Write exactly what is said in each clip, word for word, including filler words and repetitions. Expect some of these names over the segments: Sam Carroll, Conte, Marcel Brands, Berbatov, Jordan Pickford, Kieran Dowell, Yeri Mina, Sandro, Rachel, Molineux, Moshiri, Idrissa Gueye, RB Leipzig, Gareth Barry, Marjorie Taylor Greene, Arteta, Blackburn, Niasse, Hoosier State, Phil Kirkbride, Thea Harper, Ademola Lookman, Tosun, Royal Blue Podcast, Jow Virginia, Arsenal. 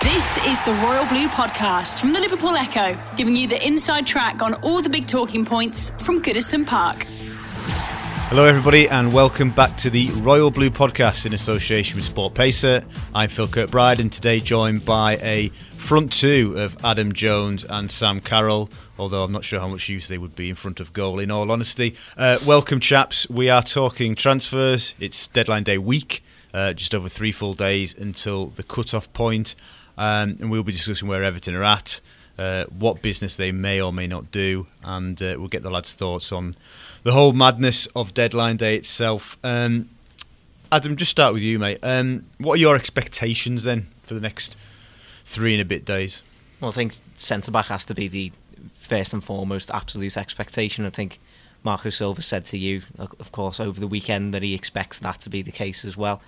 This is the Royal Blue Podcast from the Liverpool Echo, giving you the inside track on all the big talking points from Goodison Park. Hello everybody and welcome back to the Royal Blue Podcast in association with Sport Pacer. I'm Phil Kirkbride and today joined by a front two of Adam Jones and Sam Carroll, although I'm not sure how much use they would be in front of goal in all honesty. Uh, welcome chaps, we are talking transfers. It's deadline day week, uh, just over three full days until the cut-off point. Um, and we'll be discussing where Everton are at, uh, what business they may or may not do, and uh, we'll get the lads' thoughts on the whole madness of deadline day itself. Um, Adam, just start with you, mate. Um, what are your expectations then for the next three and a bit days? Well, I think centre-back has to be the first and foremost absolute expectation. I think Marco Silva said to you, of course, over the weekend that he expects that to be the case as well.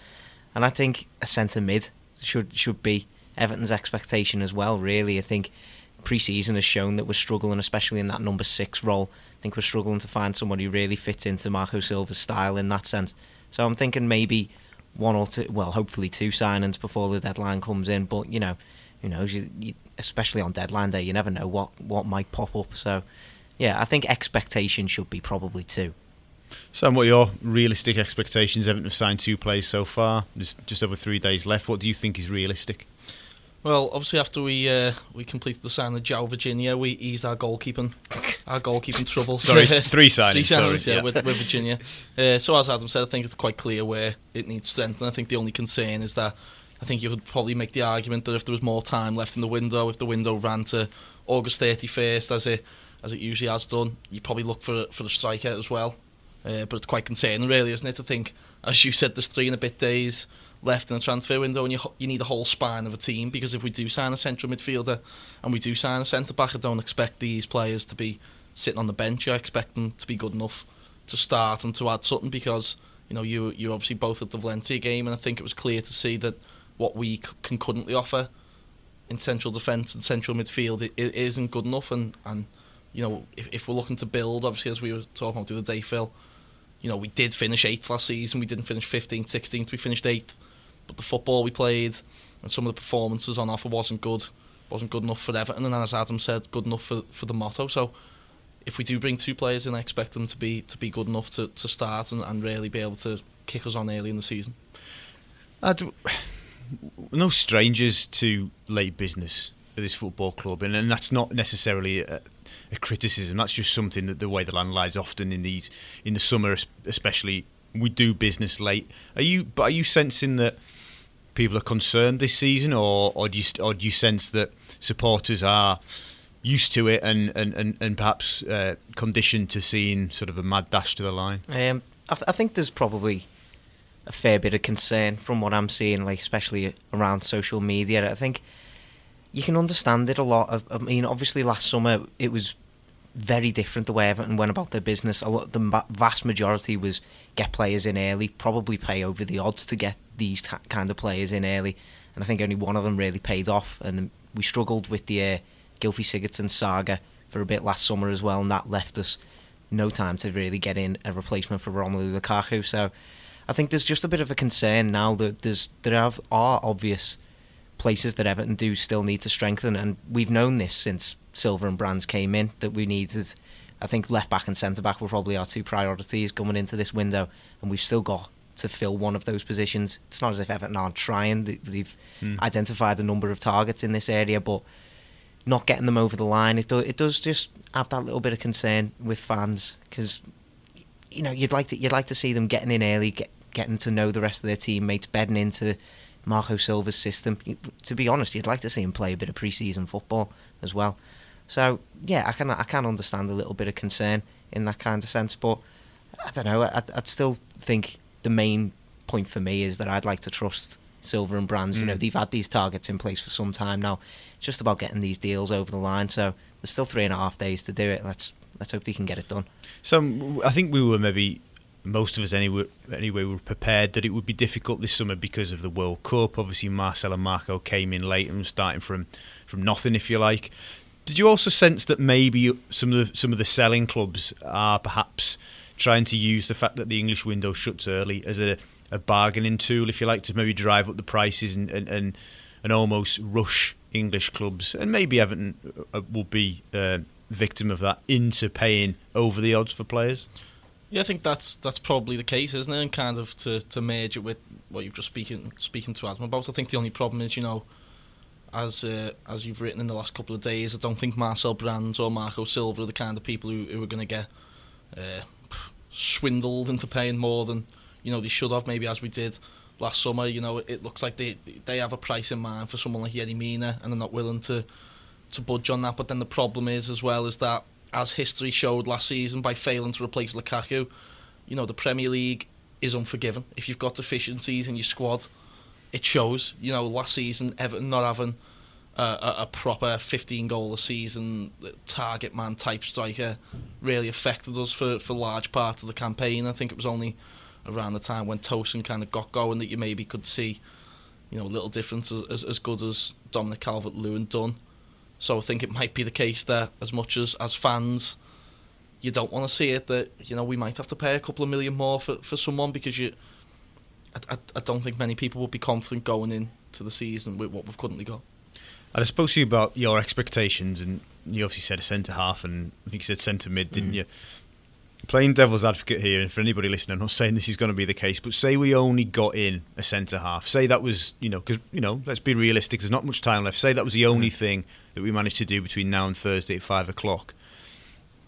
And I think a centre-mid should should be Everton's expectation as well, really. I think pre-season has shown that we're struggling, especially in that number six role. I think we're struggling to find someone who really fits into Marco Silva's style in that sense. So I'm thinking maybe one or two, well, hopefully two signings before the deadline comes in. But, you know, who knows, you, you, especially on deadline day, you never know what, what might pop up. So, yeah, I think expectation should be probably two. Sam, what are your realistic expectations? Everton have signed two players so far. There's just over three days left. What do you think is realistic? Well, obviously after we uh, we completed the signing of Jow Virginia, we eased our goalkeeping, our goalkeeping trouble. Sorry, three signings. Three signings, sorry, yeah, with, with Virginia. Uh, so as Adam said, I think it's quite clear where it needs strength, and I think the only concern is that I think you could probably make the argument that if there was more time left in the window, if the window ran to August thirty-first, as it as it usually has done, you probably look for for a striker as well. Uh, but it's quite concerning, really, isn't it? I think, as you said, there's three and a bit days left in the transfer window, and you you need a whole spine of a team, because if we do sign a central midfielder and we do sign a centre-back, I don't expect these players to be sitting on the bench. I expect them to be good enough to start and to add something, because you know you you obviously both at the Valencia game, and I think it was clear to see that what we can currently offer in central defence and central midfield it, it isn't good enough, and, and you know if, if we're looking to build, obviously as we were talking about the other day, Phil, you know we did finish eighth last season, we didn't finish fifteenth, sixteenth, we finished eighth. But the football we played and some of the performances on offer wasn't good, wasn't good enough for Everton, and as Adam said, good enough for, for the motto. So if we do bring two players in, I expect them to be to be good enough to, to start and, and really be able to kick us on early in the season. Adam, we're no strangers to late business at this football club, and, and that's not necessarily a, a criticism. That's just something that the way the land lies often in these in the summer, especially. We do business late. Are you? But are you sensing that people are concerned this season, or or do you, or do you sense that supporters are used to it and and, and, and perhaps uh, conditioned to seeing sort of a mad dash to the line? Um, I, th- I think there's probably a fair bit of concern from what I'm seeing, like especially around social media. I think you can understand it a lot. I mean, obviously last summer it was very different the way Everton went about their business. A lot, the vast majority was get players in early, probably pay over the odds to get these ta- kind of players in early, and I think only one of them really paid off, and we struggled with the uh, Gylfi Sigurdsson saga for a bit last summer as well, and that left us no time to really get in a replacement for Romelu Lukaku. So I think there's just a bit of a concern now that there's there have, are obvious places that Everton do still need to strengthen, and we've known this since Silva and Brands came in, that we needed. I think left-back and centre-back were probably our two priorities going into this window, and we've still got to fill one of those positions. It's not as if Everton aren't trying. They've mm. identified a number of targets in this area, but not getting them over the line, it, do, it does just have that little bit of concern with fans, because you know, you'd like to you'd like to see them getting in early, get, getting to know the rest of their teammates, bedding into Marco Silva's system. To be honest, you'd like to see him play a bit of pre-season football as well. So, yeah, I can I can understand a little bit of concern in that kind of sense, but I don't know, I, I'd still think the main point for me is that I'd like to trust Silva and Brands. Mm. You know, they've had these targets in place for some time now. It's just about getting these deals over the line. So there's still three and a half days to do it. Let's let's hope they can get it done. So I think we were maybe, most of us anyway, anyway were prepared that it would be difficult this summer because of the World Cup. Obviously, Marcel and Marco came in late and starting from, from nothing, if you like. Did you also sense that maybe some of the, some of the selling clubs are perhaps trying to use the fact that the English window shuts early as a, a bargaining tool, if you like, to maybe drive up the prices and, and, and, and almost rush English clubs, and maybe Everton will be a victim of that, into paying over the odds for players? Yeah, I think that's that's probably the case, isn't it? And kind of to, to merge it with what you've just speaking speaking to Adam about. I think the only problem is, you know, as uh, as you've written in the last couple of days, I don't think Marcel Brands or Marco Silva are the kind of people who, who are going to get uh, swindled into paying more than, you know, they should have. Maybe as we did last summer, you know, it looks like they they have a price in mind for someone like Yeri Mina, and they're not willing to to budge on that. But then the problem is as well is that, as history showed last season by failing to replace Lukaku, you know, the Premier League is unforgiving. If you've got deficiencies in your squad, it shows. You know, last season, Everton not having uh, a proper fifteen-goal a season target man type striker really affected us for, for large parts of the campaign. I think it was only around the time when Tosun kind of got going that you maybe could see, you know, a little difference as, as good as Dominic Calvert-Lewin done. So I think it might be the case that as much as, as fans, you don't want to see it, that, you know, we might have to pay a couple of million more for, for someone, because you, I, I, I don't think many people would be confident going into the season with what we've currently got. And I spoke to you about your expectations, and you obviously said a centre-half, and I think you said centre-mid, didn't mm. you? Playing devil's advocate here, and for anybody listening, I'm not saying this is going to be the case, but say we only got in a centre-half. Say that was, you know, because, you know, let's be realistic, there's not much time left. Say that was the only thing that we managed to do between now and Thursday at five o'clock.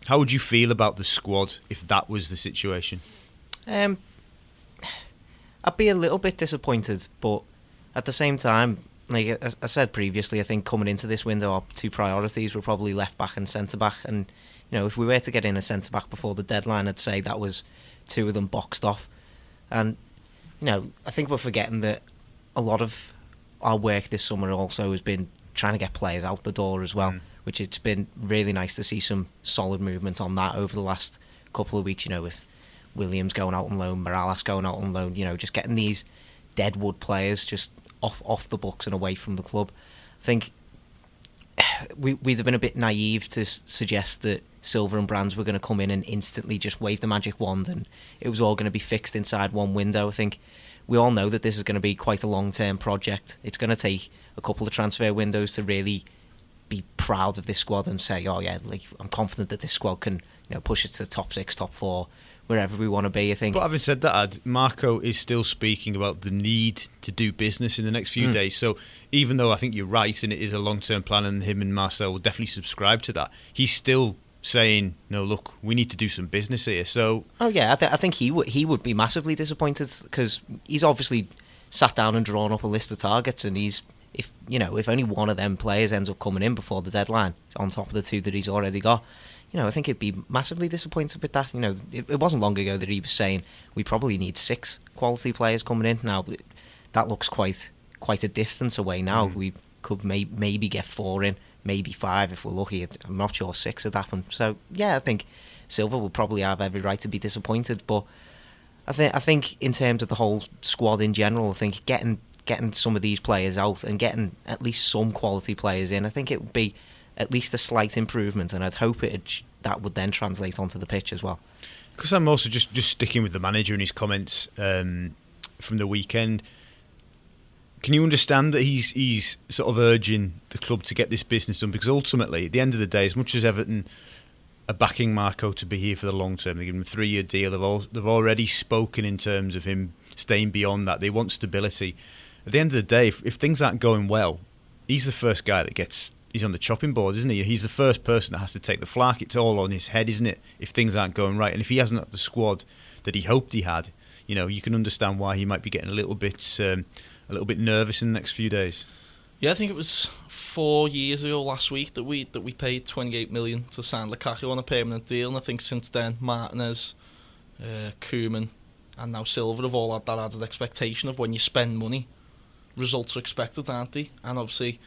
How would you feel about the squad if that was the situation? Um, I'd be a little bit disappointed, but at the same time, like I said previously, I think coming into this window, our two priorities were probably left-back and centre-back, and you know, if we were to get in a centre-back before the deadline, I'd say that was two of them boxed off. And, you know, I think we're forgetting that a lot of our work this summer also has been trying to get players out the door as well, mm. which it's been really nice to see some solid movement on that over the last couple of weeks, you know, with Williams going out on loan, Morales going out on loan, you know, just getting these deadwood players just off, off the books and away from the club. I think we, we'd have been a bit naive to s- suggest that Silva and Brands were going to come in and instantly just wave the magic wand and it was all going to be fixed inside one window. I think we all know that this is going to be quite a long-term project. It's going to take a couple of transfer windows to really be proud of this squad and say, oh yeah, like, I'm confident that this squad can, you know, push us to the top six, top four, wherever we want to be, I think. But having said that, Ad, Marco is still speaking about the need to do business in the next few mm. days. So even though I think you're right and it is a long-term plan and him and Marcel will definitely subscribe to that, he's still saying, no, look, we need to do some business here. So, oh yeah, I, th- I think he would he would be massively disappointed, because he's obviously sat down and drawn up a list of targets, and he's if you know if only one of them players ends up coming in before the deadline on top of the two that he's already got, you know, I think he'd be massively disappointed with that. You know, it, it wasn't long ago that he was saying we probably need six quality players coming in now. But that looks quite quite a distance away now. Mm. We could may- maybe get four in. Maybe five if we're lucky. I'm not sure six had happened. So yeah, I think Silva will probably have every right to be disappointed. But I think I think in terms of the whole squad in general, I think getting getting some of these players out and getting at least some quality players in, I think it would be at least a slight improvement, and I'd hope it that would then translate onto the pitch as well. Because I'm also just just sticking with the manager and his comments um, from the weekend. Can you understand that he's he's sort of urging the club to get this business done? Because ultimately, at the end of the day, as much as Everton are backing Marco to be here for the long term, they give him a three-year deal. They've all, they've already spoken in terms of him staying beyond that. They want stability. At the end of the day, if, if things aren't going well, he's the first guy that gets. He's on the chopping board, isn't he? He's the first person that has to take the flak. It's all on his head, isn't it? If things aren't going right, and if he hasn't got the squad that he hoped he had, you know, you can understand why he might be getting a little bit. Um, A little bit nervous in the next few days. Yeah, I think it was four years ago last week that we that we paid twenty-eight million to sign Lukaku on a permanent deal, and I think since then Martinez, uh, Koeman, and now Silva have all had that added expectation of when you spend money, results are expected, aren't they? And obviously,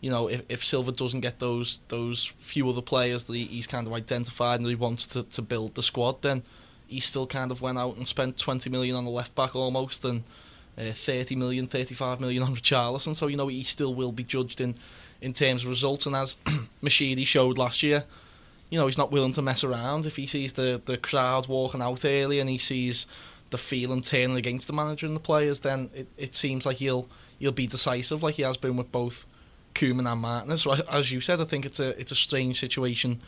you know, if, if Silva doesn't get those those few other players that he, he's kind of identified and he wants to, to build the squad, then he still kind of went out and spent twenty million on the left back almost, and uh, thirty million, thirty-five million on Richarlison. So, you know, he still will be judged in, in terms of results. And as Moshiri showed last year, you know, he's not willing to mess around. If he sees the, the crowd walking out early and he sees the feeling turning against the manager and the players, then it, it seems like he'll he'll be decisive, like he has been with both Koeman and Martinez. So as you said, I think it's a it's a strange situation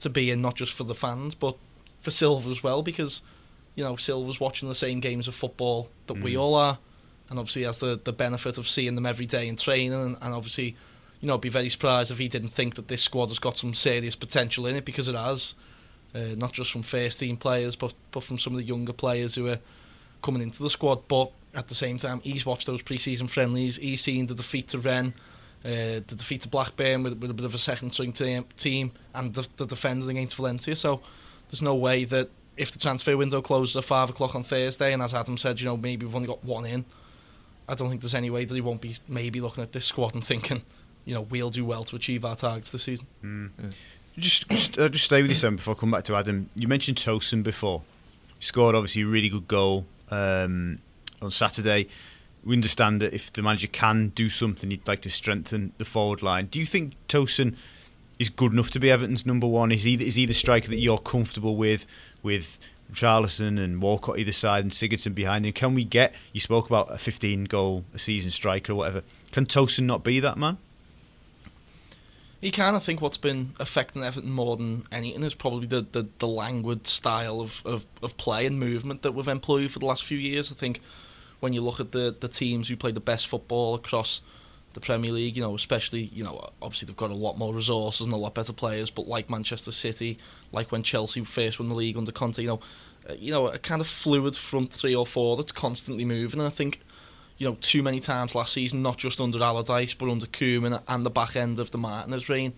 to be in, not just for the fans, but for Silva as well, because, you know, Silva's watching the same games of football that mm. we all are, and obviously has the, the benefit of seeing them every day in training, and, and obviously, you know, I'd be very surprised if he didn't think that this squad has got some serious potential in it, because it has. Uh, not just from first-team players, but, but from some of the younger players who are coming into the squad. But at the same time, he's watched those pre-season friendlies. He's seen the defeat to Ren, uh, the defeat to Blackburn with, with a bit of a second-string team, team, and the, the defending against Valencia. So there's no way that if the transfer window closes at five o'clock on Thursday, and as Adam said, you know, maybe we've only got one in, I don't think there's any way that he won't be maybe looking at this squad and thinking, you know, we'll do well to achieve our targets this season. Mm. Yeah. Just, just, uh, just stay with you, Sam, before I come back to Adam. You mentioned Tosun before. He scored, obviously, a really good goal um, on Saturday. We understand that if the manager can do something, he'd like to strengthen the forward line. Do you think Tosun is good enough to be Everton's number one? Is he, is he the striker that you're comfortable with, with Richarlison and Walcott either side and Sigurdsson behind him? Can we get, you spoke about a fifteen-goal a season striker or whatever. Can Tosun not be that man? He can. I think what's been affecting Everton more than anything is probably the, the, the languid style of, of, of play and movement that we've employed for the last few years. I think when you look at the, the teams who play the best football across the Premier League, you know, especially, you know, obviously they've got a lot more resources and a lot better players, but like Manchester City, like when Chelsea first won the league under Conte, you know, uh, you know, a kind of fluid front three or four that's constantly moving. And I think, you know, too many times last season, not just under Allardyce, but under Koeman and the back end of the Martinez reign,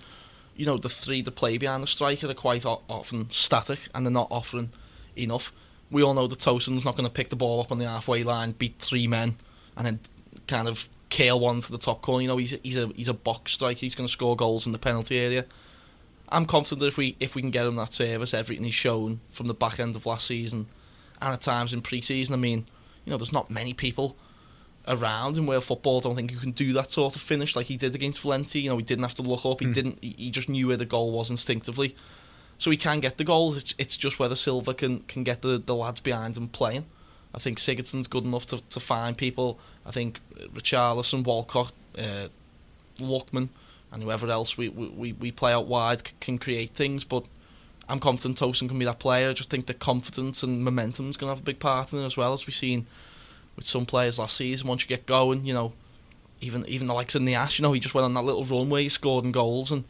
you know, the three that play behind the striker are quite often static and they're not offering enough. We all know that Tosun's not going to pick the ball up on the halfway line, beat three men, and then kind of curl one to the top corner. You know, he's he's a he's a box striker. He's going to score goals in the penalty area. I'm confident that if we if we can get him that service, everything he's shown from the back end of last season, and at times in pre-season, I mean, you know, there's not many people around in world football, I don't think you can do that sort of finish like he did against Valencia. You know, he didn't have to look up. He mm. didn't. He just knew where the goal was instinctively. So he can get the goals. It's, it's just whether Silva can can get the, the lads behind him playing. I think Sigurdsson's good enough to, to find people. I think Richarlison, Walcott, uh, Lookman, and whoever else we, we, we play out wide c- can create things. But I'm confident Tosun can be that player. I just think the confidence and momentum is going to have a big part in it as well, as we've seen with some players last season. Once you get going, you know, even even the likes of Niasse, you know, he just went on that little run where he scored in goals, and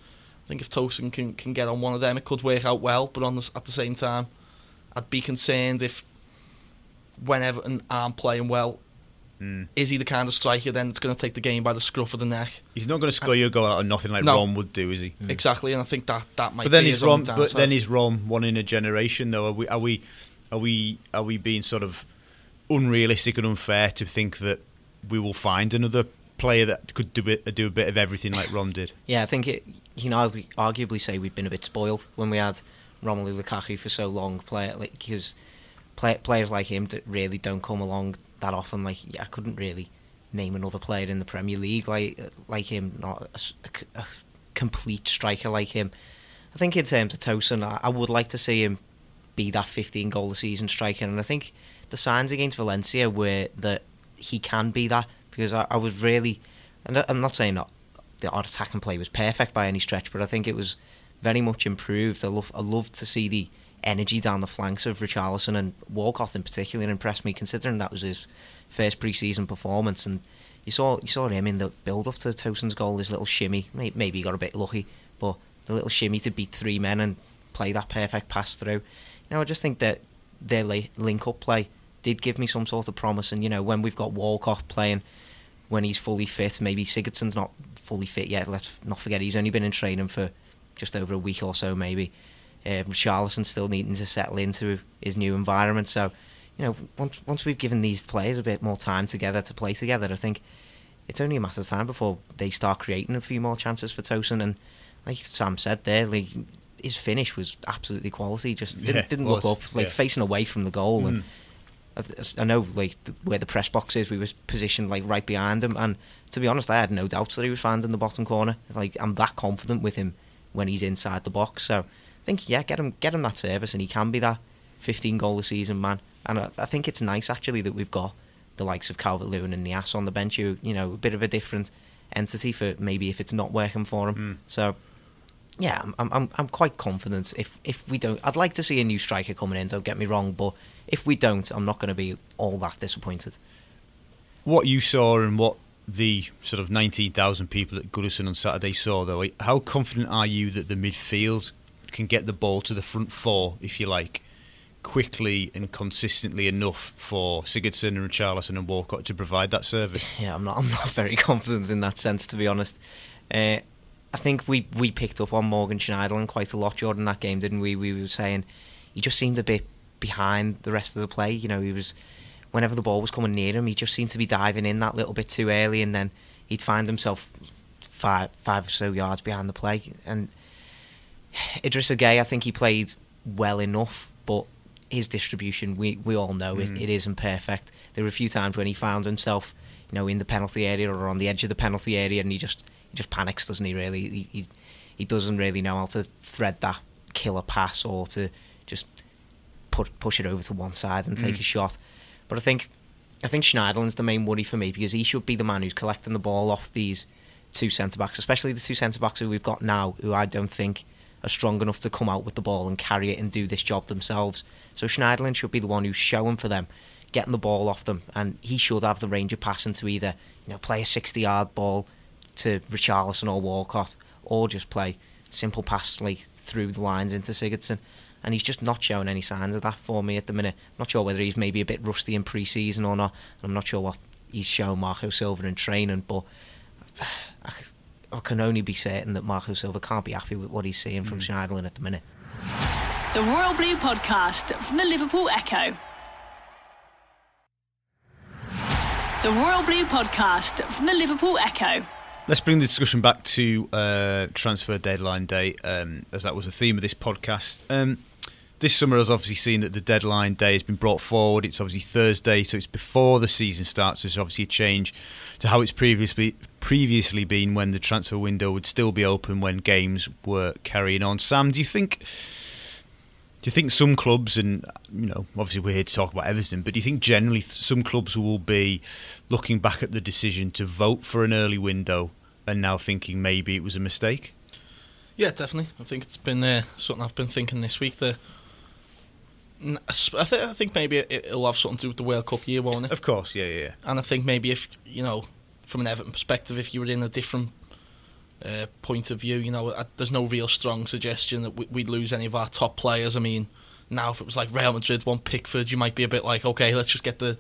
I think if Tosun can, can get on one of them, it could work out well. But on the, at the same time, I'd be concerned if whenever Everton aren't playing well, mm. is he the kind of striker then that's going to take the game by the scruff of the neck? He's not going to score and, your goal out of nothing like no, Rom would do, is he? Mm. Exactly, and I think that, that might but then be his Rom, But then is Rom one in a generation, though? Are we are we, are we, are we being sort of unrealistic and unfair to think that we will find another player that could do it, do a bit of everything like Rom did? Yeah, I think it, you know, I'd arguably say we've been a bit spoiled when we had Romelu Lukaku for so long, player because like, play, players like him that really don't come along that often. Like yeah, I couldn't really name another player in the Premier League like like him, not a, a, a complete striker like him. I think in terms of Tosun, I, I would like to see him be that fifteen goal a season striker, and I think the signs against Valencia were that he can be that, because I, I was really, and I'm not saying that the odd attack and play was perfect by any stretch, but I think it was very much improved. I love I loved to see the energy down the flanks of Richarlison, and Walcott in particular and impressed me, considering that was his first pre-season performance. And you saw you saw him in the build-up to Tosun's goal, his little shimmy. Maybe he got a bit lucky, but the little shimmy to beat three men and play that perfect pass through. You know, I just think that their link-up play did give me some sort of promise, and you know, when we've got Walcott playing when he's fully fit, maybe Sigurdsson's not fully fit yet, let's not forget he's only been in training for just over a week or so maybe, uh, Richarlison's still needing to settle into his new environment, so you know, once once we've given these players a bit more time together to play together, I think it's only a matter of time before they start creating a few more chances for Tosun. And like Sam said there, like, his finish was absolutely quality. Just didn't, yeah, didn't look up, like yeah. facing away from the goal. Mm. And I, I know like the, where the press box is, we were positioned like right behind him. And to be honest, I had no doubts that he was found in the bottom corner. Like, I'm that confident with him when he's inside the box. So I think, yeah, get him, get him that service, and he can be that fifteen goal a season man. And I, I think it's nice actually that we've got the likes of Calvert-Lewin and Niasse on the bench, who, you know, a bit of a different entity for maybe if it's not working for him. Mm. So, yeah, I'm, I'm, I'm quite confident. If, if we don't, I'd like to see a new striker coming in. Don't get me wrong, but if we don't, I'm not going to be all that disappointed. What you saw and what the sort of nineteen thousand people at Goodison on Saturday saw, though, how confident are you that the midfield can get the ball to the front four, if you like, quickly and consistently enough for Sigurdsson and Richarlison and Walcott to provide that service? Yeah, I'm not I'm not very confident in that sense, to be honest. Uh, I think we, we picked up on Morgan Schneiderlin quite a lot, Jordan, that game, didn't we? We were saying he just seemed a bit behind the rest of the play. You know, he was, whenever the ball was coming near him, he just seemed to be diving in that little bit too early, and then he'd find himself five five or so yards behind the play. And Idrissa Gueye, I think he played well enough, but his distribution, we, we all know mm. it, it isn't perfect. There were a few times when he found himself, you know, in the penalty area or on the edge of the penalty area, and he just he just panics, doesn't he? Really, he, he he doesn't really know how to thread that killer pass or to just put push it over to one side and mm. take a shot. But I think I think Schneiderlin's the main worry for me, because he should be the man who's collecting the ball off these two centre backs, especially the two centre backs who we've got now, who I don't think are strong enough to come out with the ball and carry it and do this job themselves. So Schneiderlin should be the one who's showing for them, getting the ball off them, and he should have the range of passing to either, you know, play a sixty-yard ball to Richarlison or Walcott, or just play simple pass like through the lines into Sigurdsson. And he's just not showing any signs of that for me at the minute. I'm not sure whether he's maybe a bit rusty in pre-season or not, and I'm not sure what he's shown Marco Silva in training, but I can only be certain that Marco Silva can't be happy with what he's seeing mm. from Schneiderlin at the minute. The Royal Blue Podcast from the Liverpool Echo. The Royal Blue Podcast from the Liverpool Echo. Let's bring the discussion back to uh, transfer deadline day, um, as that was the theme of this podcast. Um, this summer, I've obviously seen that the deadline day has been brought forward. It's obviously Thursday, so it's before the season starts. So it's obviously a change to how it's previously previously been, when the transfer window would still be open when games were carrying on. Sam, do you think? Do you think some clubs, and you know, obviously we're here to talk about Everton, but do you think generally some clubs will be looking back at the decision to vote for an early window and now thinking maybe it was a mistake? Yeah, definitely. I think it's been uh, something I've been thinking this week. That I, th- I think maybe it'll have something to do with the World Cup year, won't it? Of course, yeah, yeah. And I think maybe if, you know, from an Everton perspective, if you were in a different Uh, point of view, you know, uh, there's no real strong suggestion that we, we'd lose any of our top players. I mean, now if it was like Real Madrid, one Pickford, you might be a bit like, okay, let's just get the,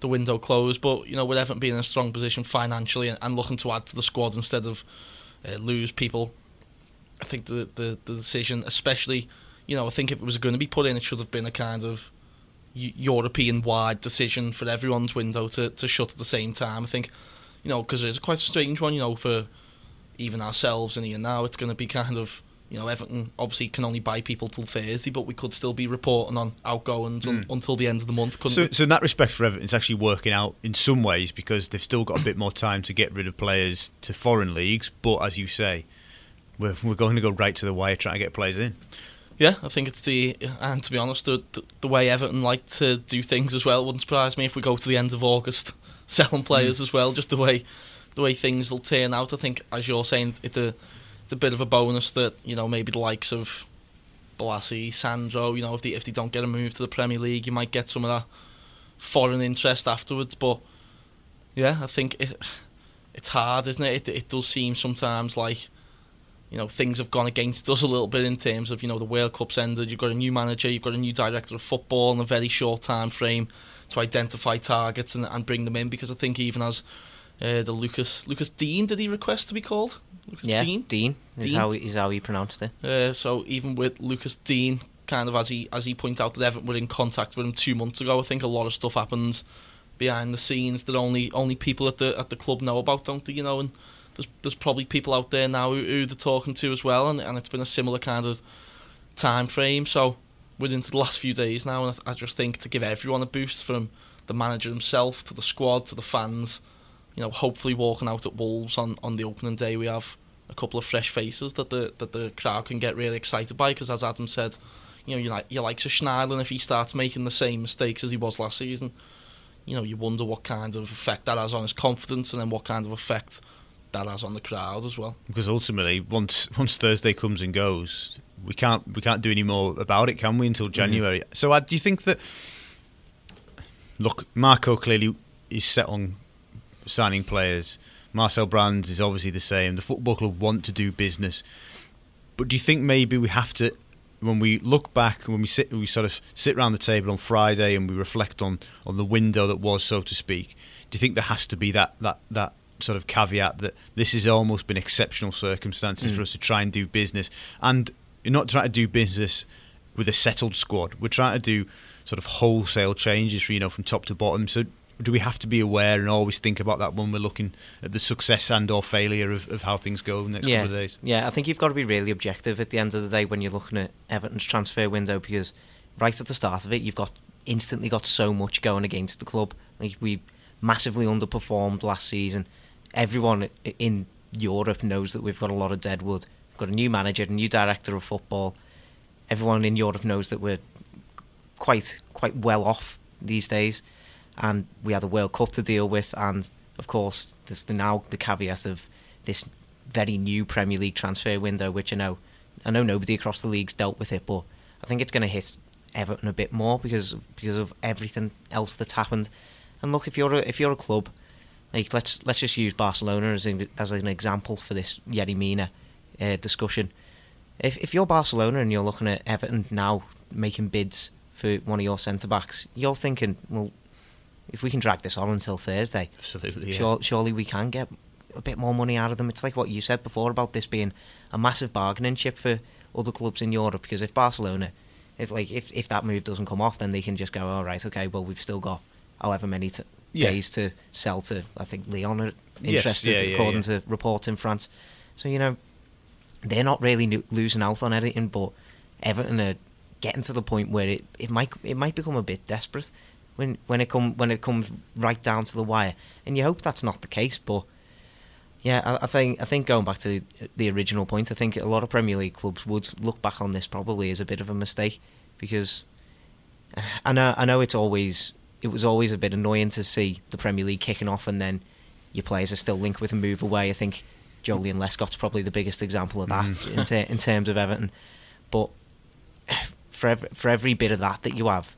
the window closed. But, you know, with Everton being in a strong position financially and, and looking to add to the squad instead of uh, lose people, I think the, the, the decision, especially, you know, I think if it was going to be put in, it should have been a kind of European-wide decision for everyone's window to, to shut at the same time. I think, you know, because it's quite a strange one, you know, for even ourselves, and even now, it's going to be kind of, you know, Everton obviously can only buy people till Thursday, but we could still be reporting on outgoings mm. un- until the end of the month, couldn't so, we? So in that respect for Everton, it's actually working out in some ways, because they've still got a bit more time to get rid of players to foreign leagues, but as you say, we're we're going to go right to the wire trying to get players in. Yeah, I think it's the, and to be honest, the, the, the way Everton like to do things as well, wouldn't surprise me if we go to the end of August selling players mm. as well, just the way... the way things will turn out. I think, as you're saying, it's a it's a bit of a bonus that, you know, maybe the likes of Blassie, Sandro, you know, if they if they don't get a move to the Premier League, you might get some of that foreign interest afterwards. But yeah, I think it it's hard, isn't it? It it does seem sometimes like, you know, things have gone against us a little bit in terms of, you know, the World Cup's ended. You've got a new manager, you've got a new director of football in a very short time frame to identify targets and and bring them in. Because I think even as Uh, the Lucas Lucas Digne, did he request to be called? Lucas yeah, Digne, Digne is Digne. how he, is how he pronounced it. Uh, so even with Lucas Digne, kind of as he as he pointed out that Everton were in contact with him two months ago, I think a lot of stuff happened behind the scenes that only only people at the at the club know about, don't they? You know, and there's there's probably people out there now who, who they're talking to as well, and, and it's been a similar kind of time frame. So we're into the last few days now, and I, I just think to give everyone a boost, from the manager himself to the squad to the fans, you know, hopefully walking out at Wolves on, on the opening day, we have a couple of fresh faces that the that the crowd can get really excited by. Because as Adam said, you know, you like you like Schneiderlin, if he starts making the same mistakes as he was last season, you know, you wonder what kind of effect that has on his confidence, and then what kind of effect that has on the crowd as well. Because ultimately, once once Thursday comes and goes, we can't we can't do any more about it, can we? Until January. Mm-hmm. So, uh, do you think that? Look, Marco clearly is set on signing players. Marcel Brands is obviously the same. The football club want to do business. But do you think maybe we have to, when we look back, when we sit, we sort of sit around the table on Friday and we reflect on, on the window that was, so to speak, do you think there has to be that, that, that sort of caveat that this has almost been exceptional circumstances mm. for us to try and do business? And you're not trying to do business with a settled squad. We're trying to do sort of wholesale changes, for, you know, from top to bottom. So do we have to be aware and always think about that when we're looking at the success and or failure of, of how things go in the next yeah. couple of days? Yeah, I think you've got to be really objective at the end of the day when you're looking at Everton's transfer window, because right at the start of it, you've got instantly got so much going against the club. Like, we massively underperformed last season. Everyone in Europe knows that we've got a lot of deadwood. We've got a new manager, a new director of football. Everyone in Europe knows that we're quite quite well off these days. And we had a World Cup to deal with, and of course there's the now the caveat of this very new Premier League transfer window, which I know I know nobody across the league's dealt with it, but I think it's going to hit Everton a bit more because because of everything else that's happened. And look, if you're a, if you're a club, like let's let's just use Barcelona as a, as an example for this Yeri Mina uh, discussion. If if you're Barcelona and you're looking at Everton now making bids for one of your centre backs, you're thinking, well, if we can drag this on until Thursday, absolutely, yeah. sure, surely we can get a bit more money out of them. It's like what you said before about this being a massive bargaining chip for other clubs in Europe, because if Barcelona, if like if, if that move doesn't come off, then they can just go, all right, okay, well, we've still got however many t- yeah. days to sell to, I think, Lyon are interested, yes, yeah, according yeah, yeah. to reports in France. So, you know, they're not really losing out on anything, but Everton are getting to the point where it, it might it might become a bit desperate When when it come when it comes right down to the wire, and you hope that's not the case. But yeah, I, I think I think going back to the, the original point, I think a lot of Premier League clubs would look back on this probably as a bit of a mistake, because I know I know it's always it was always a bit annoying to see the Premier League kicking off and then your players are still linked with a move away. I think Jolyon Lescott's probably the biggest example of that mm. in, ter- in terms of Everton. But for every, for every bit of that that you have,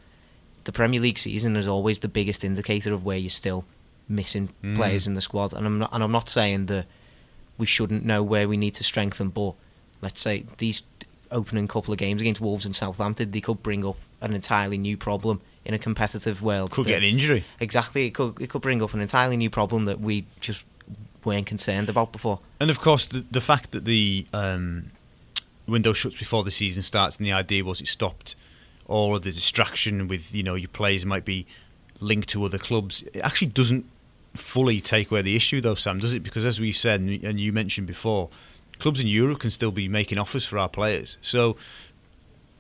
the Premier League season is always the biggest indicator of where you're still missing mm. players in the squad, and I'm not and I'm not saying that we shouldn't know where we need to strengthen, but let's say these opening couple of games against Wolves and Southampton, they could bring up an entirely new problem in a competitive world. Could that, get an injury. Exactly, it could it could bring up an entirely new problem that we just weren't concerned about before. And of course, the the fact that the um, window shuts before the season starts, and the idea was it stopped all of the distraction with, you know, your players might be linked to other clubs. It actually doesn't fully take away the issue, though, Sam, does it? Because as we've said, and you mentioned before, clubs in Europe can still be making offers for our players. So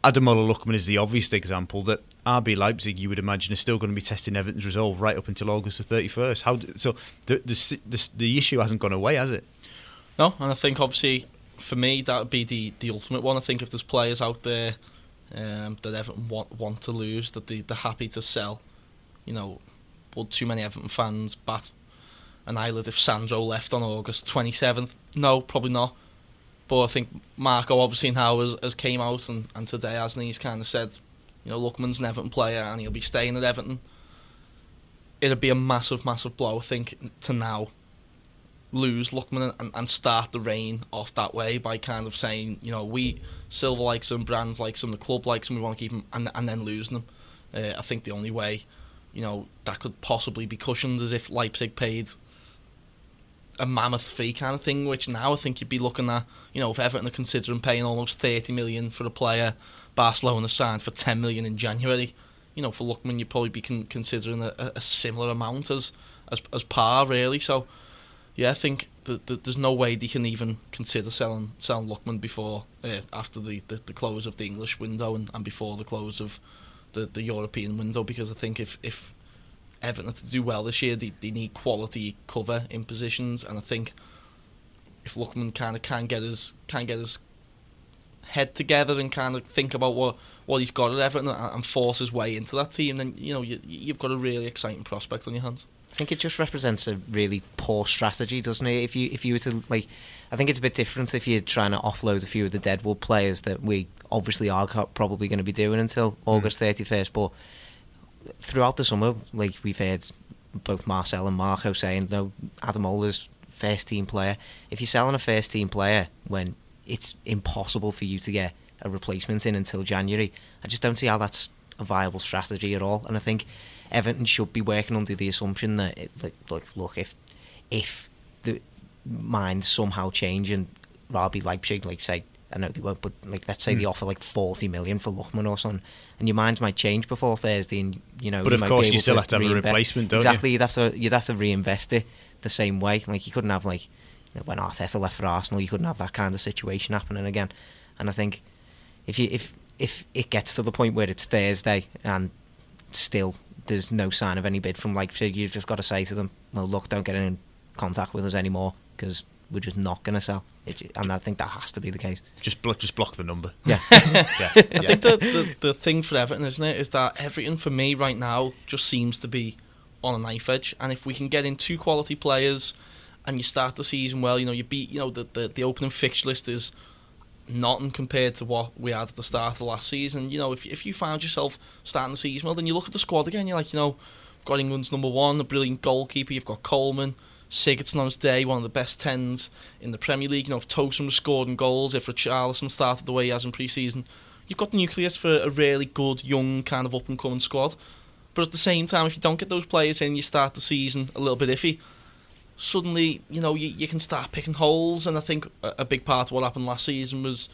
Ademola Lookman is the obvious example that R B Leipzig, you would imagine, is still going to be testing Everton's resolve right up until August the thirty-first. How so the the, the, the issue hasn't gone away, has it? No, and I think, obviously, for me, that would be the, the ultimate one. I think if there's players out there Um, that Everton want, want to lose, that they, they're happy to sell. You know, would too many Everton fans bat an eyelid if Sandro left on August twenty-seventh? No, probably not. But I think Marco, obviously, now has, has came out and, and today, hasn't he? He's kind of said, you know, Lookman's an Everton player and he'll be staying at Everton. It'd be a massive, massive blow, I think, to now lose Lookman and, and start the reign off that way by kind of saying, you know, we, Silva likes him, Brands likes him, the club likes him, we want to keep him, and and then losing him. Uh, I think the only way, you know, that could possibly be cushioned is if Leipzig paid a mammoth fee kind of thing, which now I think you'd be looking at, you know, if Everton are considering paying almost thirty million for a player Barcelona signed for ten million in January, you know, for Lookman, you'd probably be con- considering a, a similar amount as as as par, really. So, yeah, I think th- th- there's no way they can even consider selling selling Lookman before uh, after the, the, the close of the English window and, and before the close of the, the European window, because I think if if Everton are to do well this year, they they need quality cover in positions, and I think if Lookman kind of can get his can get his head together and kind of think about what, what he's got at Everton and force his way into that team, then you know you, you've got a really exciting prospect on your hands. I think it just represents a really poor strategy, doesn't it? If you if you were to like, I think it's a bit different if you're trying to offload a few of the deadwood players that we obviously are probably going to be doing until August thirty-first. But throughout the summer, like we've heard both Marcel and Marco saying, no, Ademola's first team player. If you're selling a first team player when it's impossible for you to get a replacement in until January, I just don't see how that's a viable strategy at all. And I think Everton should be working under the assumption that, it, like, look, look, if if the mind somehow change and R B Leipzig, like say, I know they won't, but like let's say mm. they offer like forty million for Lookman or something, and your mind might change before Thursday, and you know. But of course, you still have to have reinvest. a replacement, don't exactly, you? Exactly, you'd have to you'd have to reinvest it the same way. Like you couldn't have like you know, when Arteta left for Arsenal, you couldn't have that kind of situation happening again. And I think if you if if it gets to the point where it's Thursday and still there's no sign of any bid from Leipzig, you've just got to say to them, well, look, don't get in contact with us anymore because we're just not going to sell. And I think that has to be the case. Just block, just block the number. Yeah. yeah. I yeah. think the, the, the thing for Everton, isn't it, is that Everton, for me, right now, just seems to be on a knife edge. And if we can get in two quality players and you start the season well, you know, you beat, you know, the, the, the opening fixture list is nothing compared to what we had at the start of the last season. You know, if if you found yourself starting the season well, then you look at the squad again, you're like, you know, we've got England's number one, a brilliant goalkeeper, you've got Coleman, Sigurdsson on his day, one of the best tens in the Premier League. You know, if Tosun was scored in goals, if Richarlison started the way he has in pre-season, you've got the nucleus for a really good, young, kind of up-and-coming squad. But at the same time, if you don't get those players in, you start the season a little bit iffy. Suddenly, you know, you, you can start picking holes, and I think a, a big part of what happened last season was,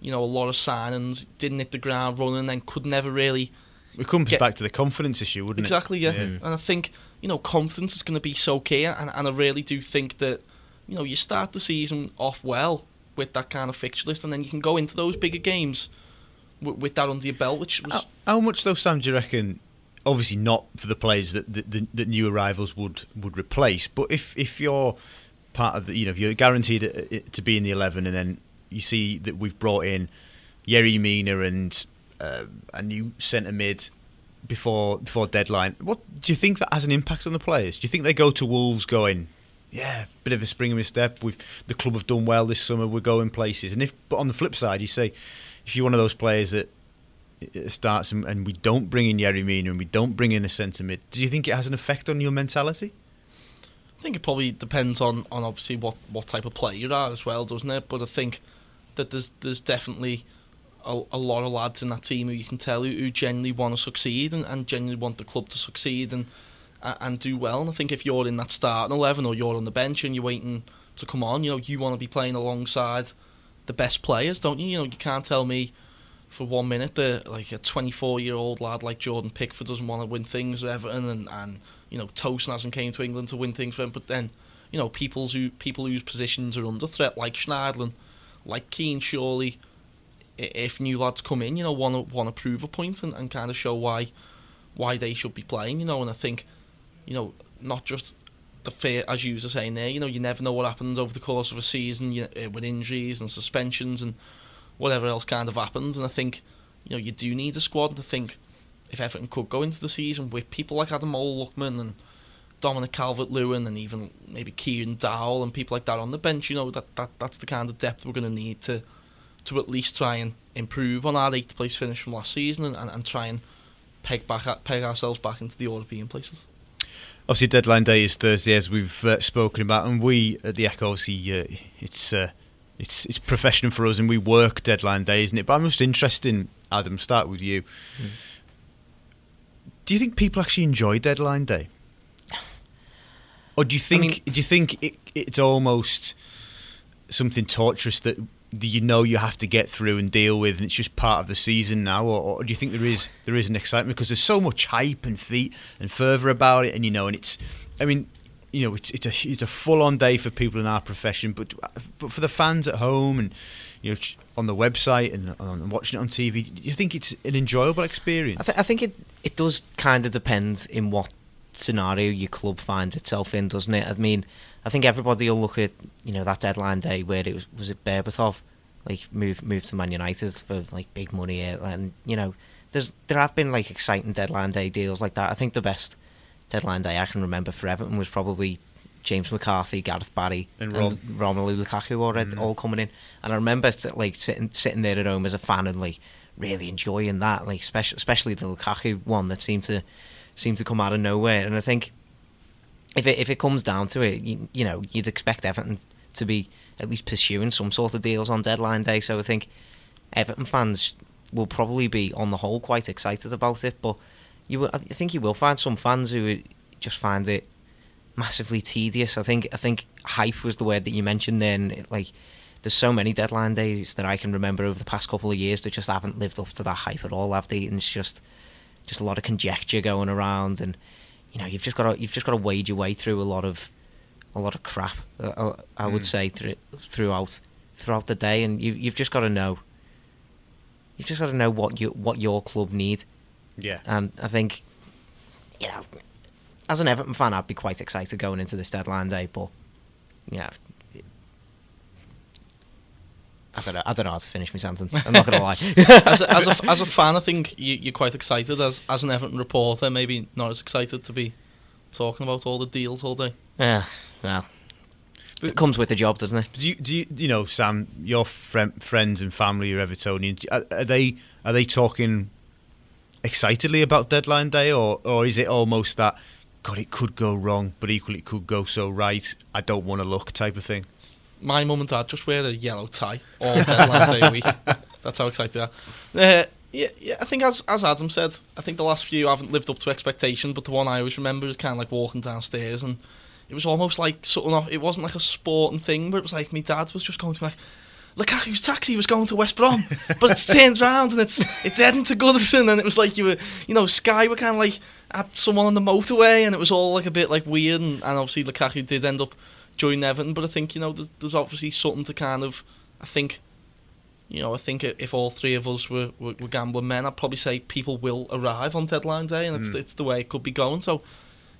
you know, a lot of signings didn't hit the ground running, and then could never really. It comes get... back to the confidence issue, wouldn't exactly, it? Exactly, yeah. yeah. And I think you know confidence is going to be so key, and, and I really do think that you know you start the season off well with that kind of fixture list, and then you can go into those bigger games with, with that under your belt. Which was... how, how much though, Sam? Do you reckon? Obviously not for the players that the, the, the new arrivals would, would replace, but if, if you're part of the, you know, if you're guaranteed a, a, to be in the eleven, and then you see that we've brought in Yeri Mina and uh, a new centre mid before before deadline, what do you think that has an impact on the players? Do you think they go to Wolves going, yeah, bit of a spring in my step? We've the club have done well this summer. We're going places. And if, but on the flip side, you say if you're one of those players that. It starts and, and we don't bring in Yeri Mina and we don't bring in a centre mid. Do you think it has an effect on your mentality? I think it probably depends on, on obviously what, what type of player you are as well, doesn't it? But I think that there's there's definitely a, a lot of lads in that team who you can tell who, who genuinely want to succeed and, and genuinely want the club to succeed and and do well. And I think if you're in that starting eleven or you're on the bench and you're waiting to come on, you know, you want to be playing alongside the best players, don't you? You know, you can't tell me for one minute that like a twenty-four-year-old lad like Jordan Pickford doesn't want to win things with Everton, and, and you know Tosun hasn't came to England to win things for him. But then, you know, people's who people whose positions are under threat, like Schneiderlin, like Keane, surely, if new lads come in, you know, want to want to prove a point and, and kind of show why why they should be playing, you know. And I think, you know, not just the fear, as you were saying there, you know, you never know what happens over the course of a season, you know, with injuries and suspensions and whatever else kind of happens. And I think, you know, you do need a squad. And I think if Everton could go into the season with people like Ademola Lookman and Dominic Calvert-Lewin and even maybe Kieran Dowell and people like that on the bench, you know, that, that that's the kind of depth we're going to need to to at least try and improve on our eighth place finish from last season and, and, and try and peg back peg ourselves back into the European places. Obviously, deadline day is Thursday, as we've uh, spoken about, and we at the Echo, obviously, uh, it's... Uh, It's it's professional for us, and we work deadline day, isn't it? But I'm most interested in, Adam, start with you. Mm. Do you think people actually enjoy deadline day, or do you think I mean, do you think it, it's almost something torturous that do you know you have to get through and deal with, and it's just part of the season now, or, or do you think there is there is an excitement because there's so much hype and feet and fervour about it, and you know, and it's, I mean, you know, it's it's a it's a full on day for people in our profession, but but for the fans at home and you know on the website and on watching it on T V, do you think it's an enjoyable experience? I, th- I think it it does kind of depend in what scenario your club finds itself in, doesn't it? I mean, I think everybody will look at, you know, that deadline day where it was was it Berbatov, like move move to Man United for like big money, and you know, there's there have been like exciting deadline day deals like that. I think the best deadline day I can remember for Everton was probably James McCarthy, Gareth Barry, and, Rom- and Romelu Lukaku already mm. all coming in. And I remember like sitting sitting there at home as a fan and like really enjoying that, like especially especially the Lukaku one that seemed to seem to come out of nowhere. And I think if it if it comes down to it, you, you know, you'd expect Everton to be at least pursuing some sort of deals on deadline day. So I think Everton fans will probably be on the whole quite excited about it. But you, will, I think you will find some fans who just find it massively tedious. I think I think hype was the word that you mentioned then. Like, there's so many deadline days that I can remember over the past couple of years that just haven't lived up to that hype at all, have they? And it's just. Just a lot of conjecture going around, and you know you've just got to you've just got to wade your way through a lot of a lot of crap. Uh, I would mm. say through, throughout throughout the day, and you, you've just got to know. You've just got to know what you what your club need. Yeah, and I think you know, as an Everton fan, I'd be quite excited going into this deadline day, but yeah. I don't know. I don't know how to finish my sentence. I'm not going to lie. as, a, as, a, as a fan, I think you, you're quite excited. As as an Everton reporter, maybe not as excited to be talking about all the deals all day. Yeah, well, but it comes with the job, doesn't it? Do you, do you, you know, Sam? Your friend, friends and family are Evertonian. Are, are they are they talking excitedly about deadline day, or or is it almost that? God, it could go wrong, but equally it could go so right. I don't want to look type of thing. My mum and dad just wear a yellow tie all deadline day week. That's how excited they are. Uh, yeah, yeah, I think as as Adam said, I think the last few haven't lived up to expectation, but the one I always remember was kind of like walking downstairs, and it was almost like sort of, it wasn't like a sporting thing, but it was like my dad was just going to be like, Lukaku's taxi was going to West Brom, but it's turned round and it's it's heading to Goodison, and it was like you were, you know, Sky were kind of like had someone on the motorway, and it was all like a bit like weird, and, and obviously Lukaku did end up join Everton, but I think, you know, there's, there's obviously something to kind of, I think, you know, I think if all three of us were, were, were gambling men, I'd probably say people will arrive on deadline day, and it's, mm. it's the way it could be going. So,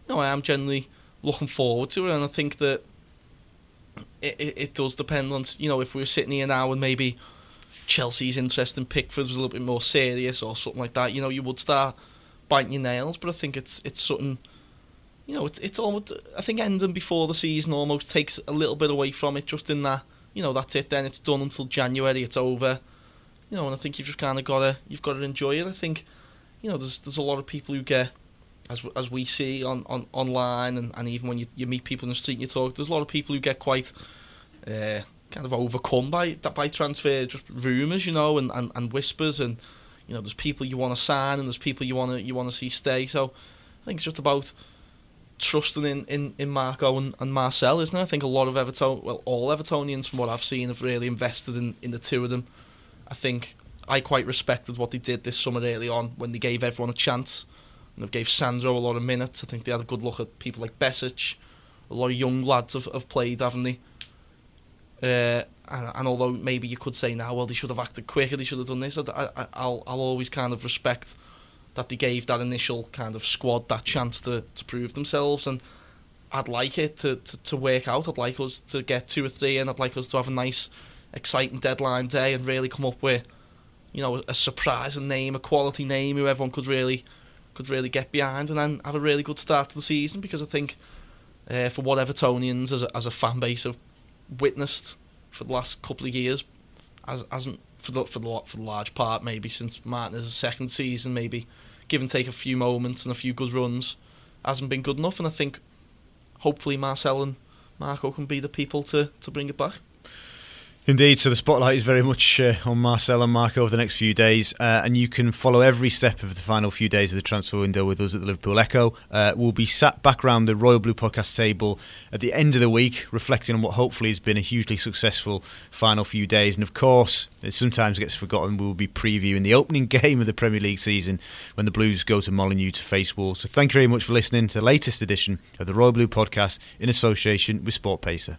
you know, I am generally looking forward to it, and I think that it, it, it does depend on, you know, if we were sitting here now and maybe Chelsea's interest in Pickford was a little bit more serious or something like that, you know, you would start biting your nails, but I think it's it's something... You know, it's it's almost. I think ending before the season almost takes a little bit away from it. Just in that, you know, that's it. Then it's done until January. It's over. You know, and I think you've just kind of got to you've got to enjoy it. I think, you know, there's there's a lot of people who get, as as we see on, on online and, and even when you, you meet people in the street and you talk, there's a lot of people who get quite, uh, kind of overcome by that by transfer just rumours, you know, and, and, and whispers, and you know, there's people you want to sign and there's people you want to you want to see stay. So I think it's just about trusting in, in, in Marco and, and Marcel, isn't it? I think a lot of Everton, well, all Evertonians from what I've seen have really invested in, in the two of them. I think I quite respected what they did this summer early on when they gave everyone a chance, and they gave Sandro a lot of minutes. I think they had a good look at people like Besic. A lot of young lads have, have played, haven't they? Uh, and, and although maybe you could say now, well, they should have acted quicker, they should have done this, I, I, I'll, I'll always kind of respect that they gave that initial kind of squad that chance to, to prove themselves, and I'd like it to, to, to work out. I'd like us to get two or three in. I'd like us to have a nice, exciting deadline day and really come up with, you know, a surprising name, a quality name who everyone could really could really get behind, and then have a really good start to the season, because I think uh, for what Evertonians as a, as a fan base have witnessed for the last couple of years, as hasn't for the, for the for the large part maybe since Martinez's second season, maybe. Give and take a few moments and a few good runs hasn't been good enough, and I think hopefully Marcel and Marco can be the people to, to bring it back. Indeed, so the spotlight is very much uh, on Marcel and Marco over the next few days, uh, and you can follow every step of the final few days of the transfer window with us at the Liverpool Echo. Uh, we'll be sat back around the Royal Blue Podcast table at the end of the week, reflecting on what hopefully has been a hugely successful final few days. And of course, it sometimes gets forgotten, we'll be previewing the opening game of the Premier League season when the Blues go to Molineux to face Wolves. So thank you very much for listening to the latest edition of the Royal Blue Podcast in association with Sport Pacer.